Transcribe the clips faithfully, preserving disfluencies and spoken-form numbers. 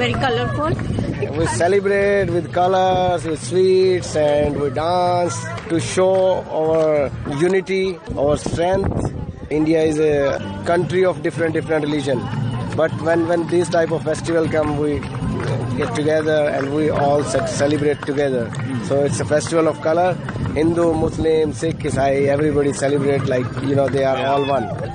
Very colorful. We celebrate with colors, with sweets, and we dance to show our unity, our strength. India is a country of different, different religion. But when, when these type of festival come, we get together and we all celebrate together. So it's a festival of color. Hindu, Muslim, Sikh, Isai, everybody celebrate like, you know, they are all one.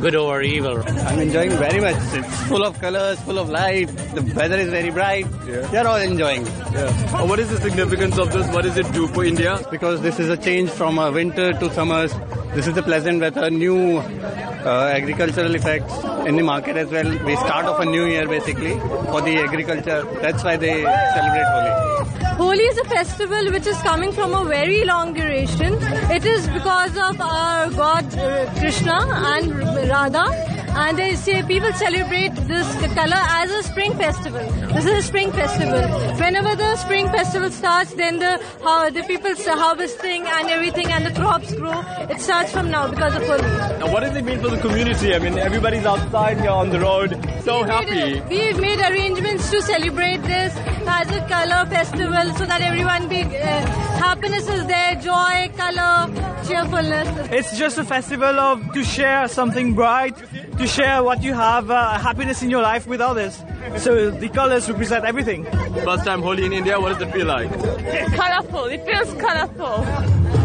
good over evil. I'm enjoying very much. It's full of colors, full of life. The weather is very bright. Yeah. They're all enjoying. Yeah. What is the significance of this? What does it do for India? Because this is a change from uh, winter to summers. This is the pleasant weather, new uh, agricultural effects in the market as well. We start off a new year basically for the agriculture. That's why they celebrate Holi. Holi is a festival which is coming from a very long duration. It is because of our God Krishna and Radha, and they say people celebrate this color as a spring festival. This is a spring festival. Whenever the spring festival starts, then the how the people's harvesting and everything and the crops grow. It starts from now because of Holi. Now, what does it mean for the community? I mean, everybody's outside here on the road, so we've happy. Made, we've made arrangements to celebrate this as a color festival, so that everyone be uh, happiness is there, joy, color, cheerfulness. It's just a festival of to share something bright, to share what you have, uh, happiness in your life with others. So the colors represent everything. First time Holi in India, what does it feel like? It's colorful. It feels colorful.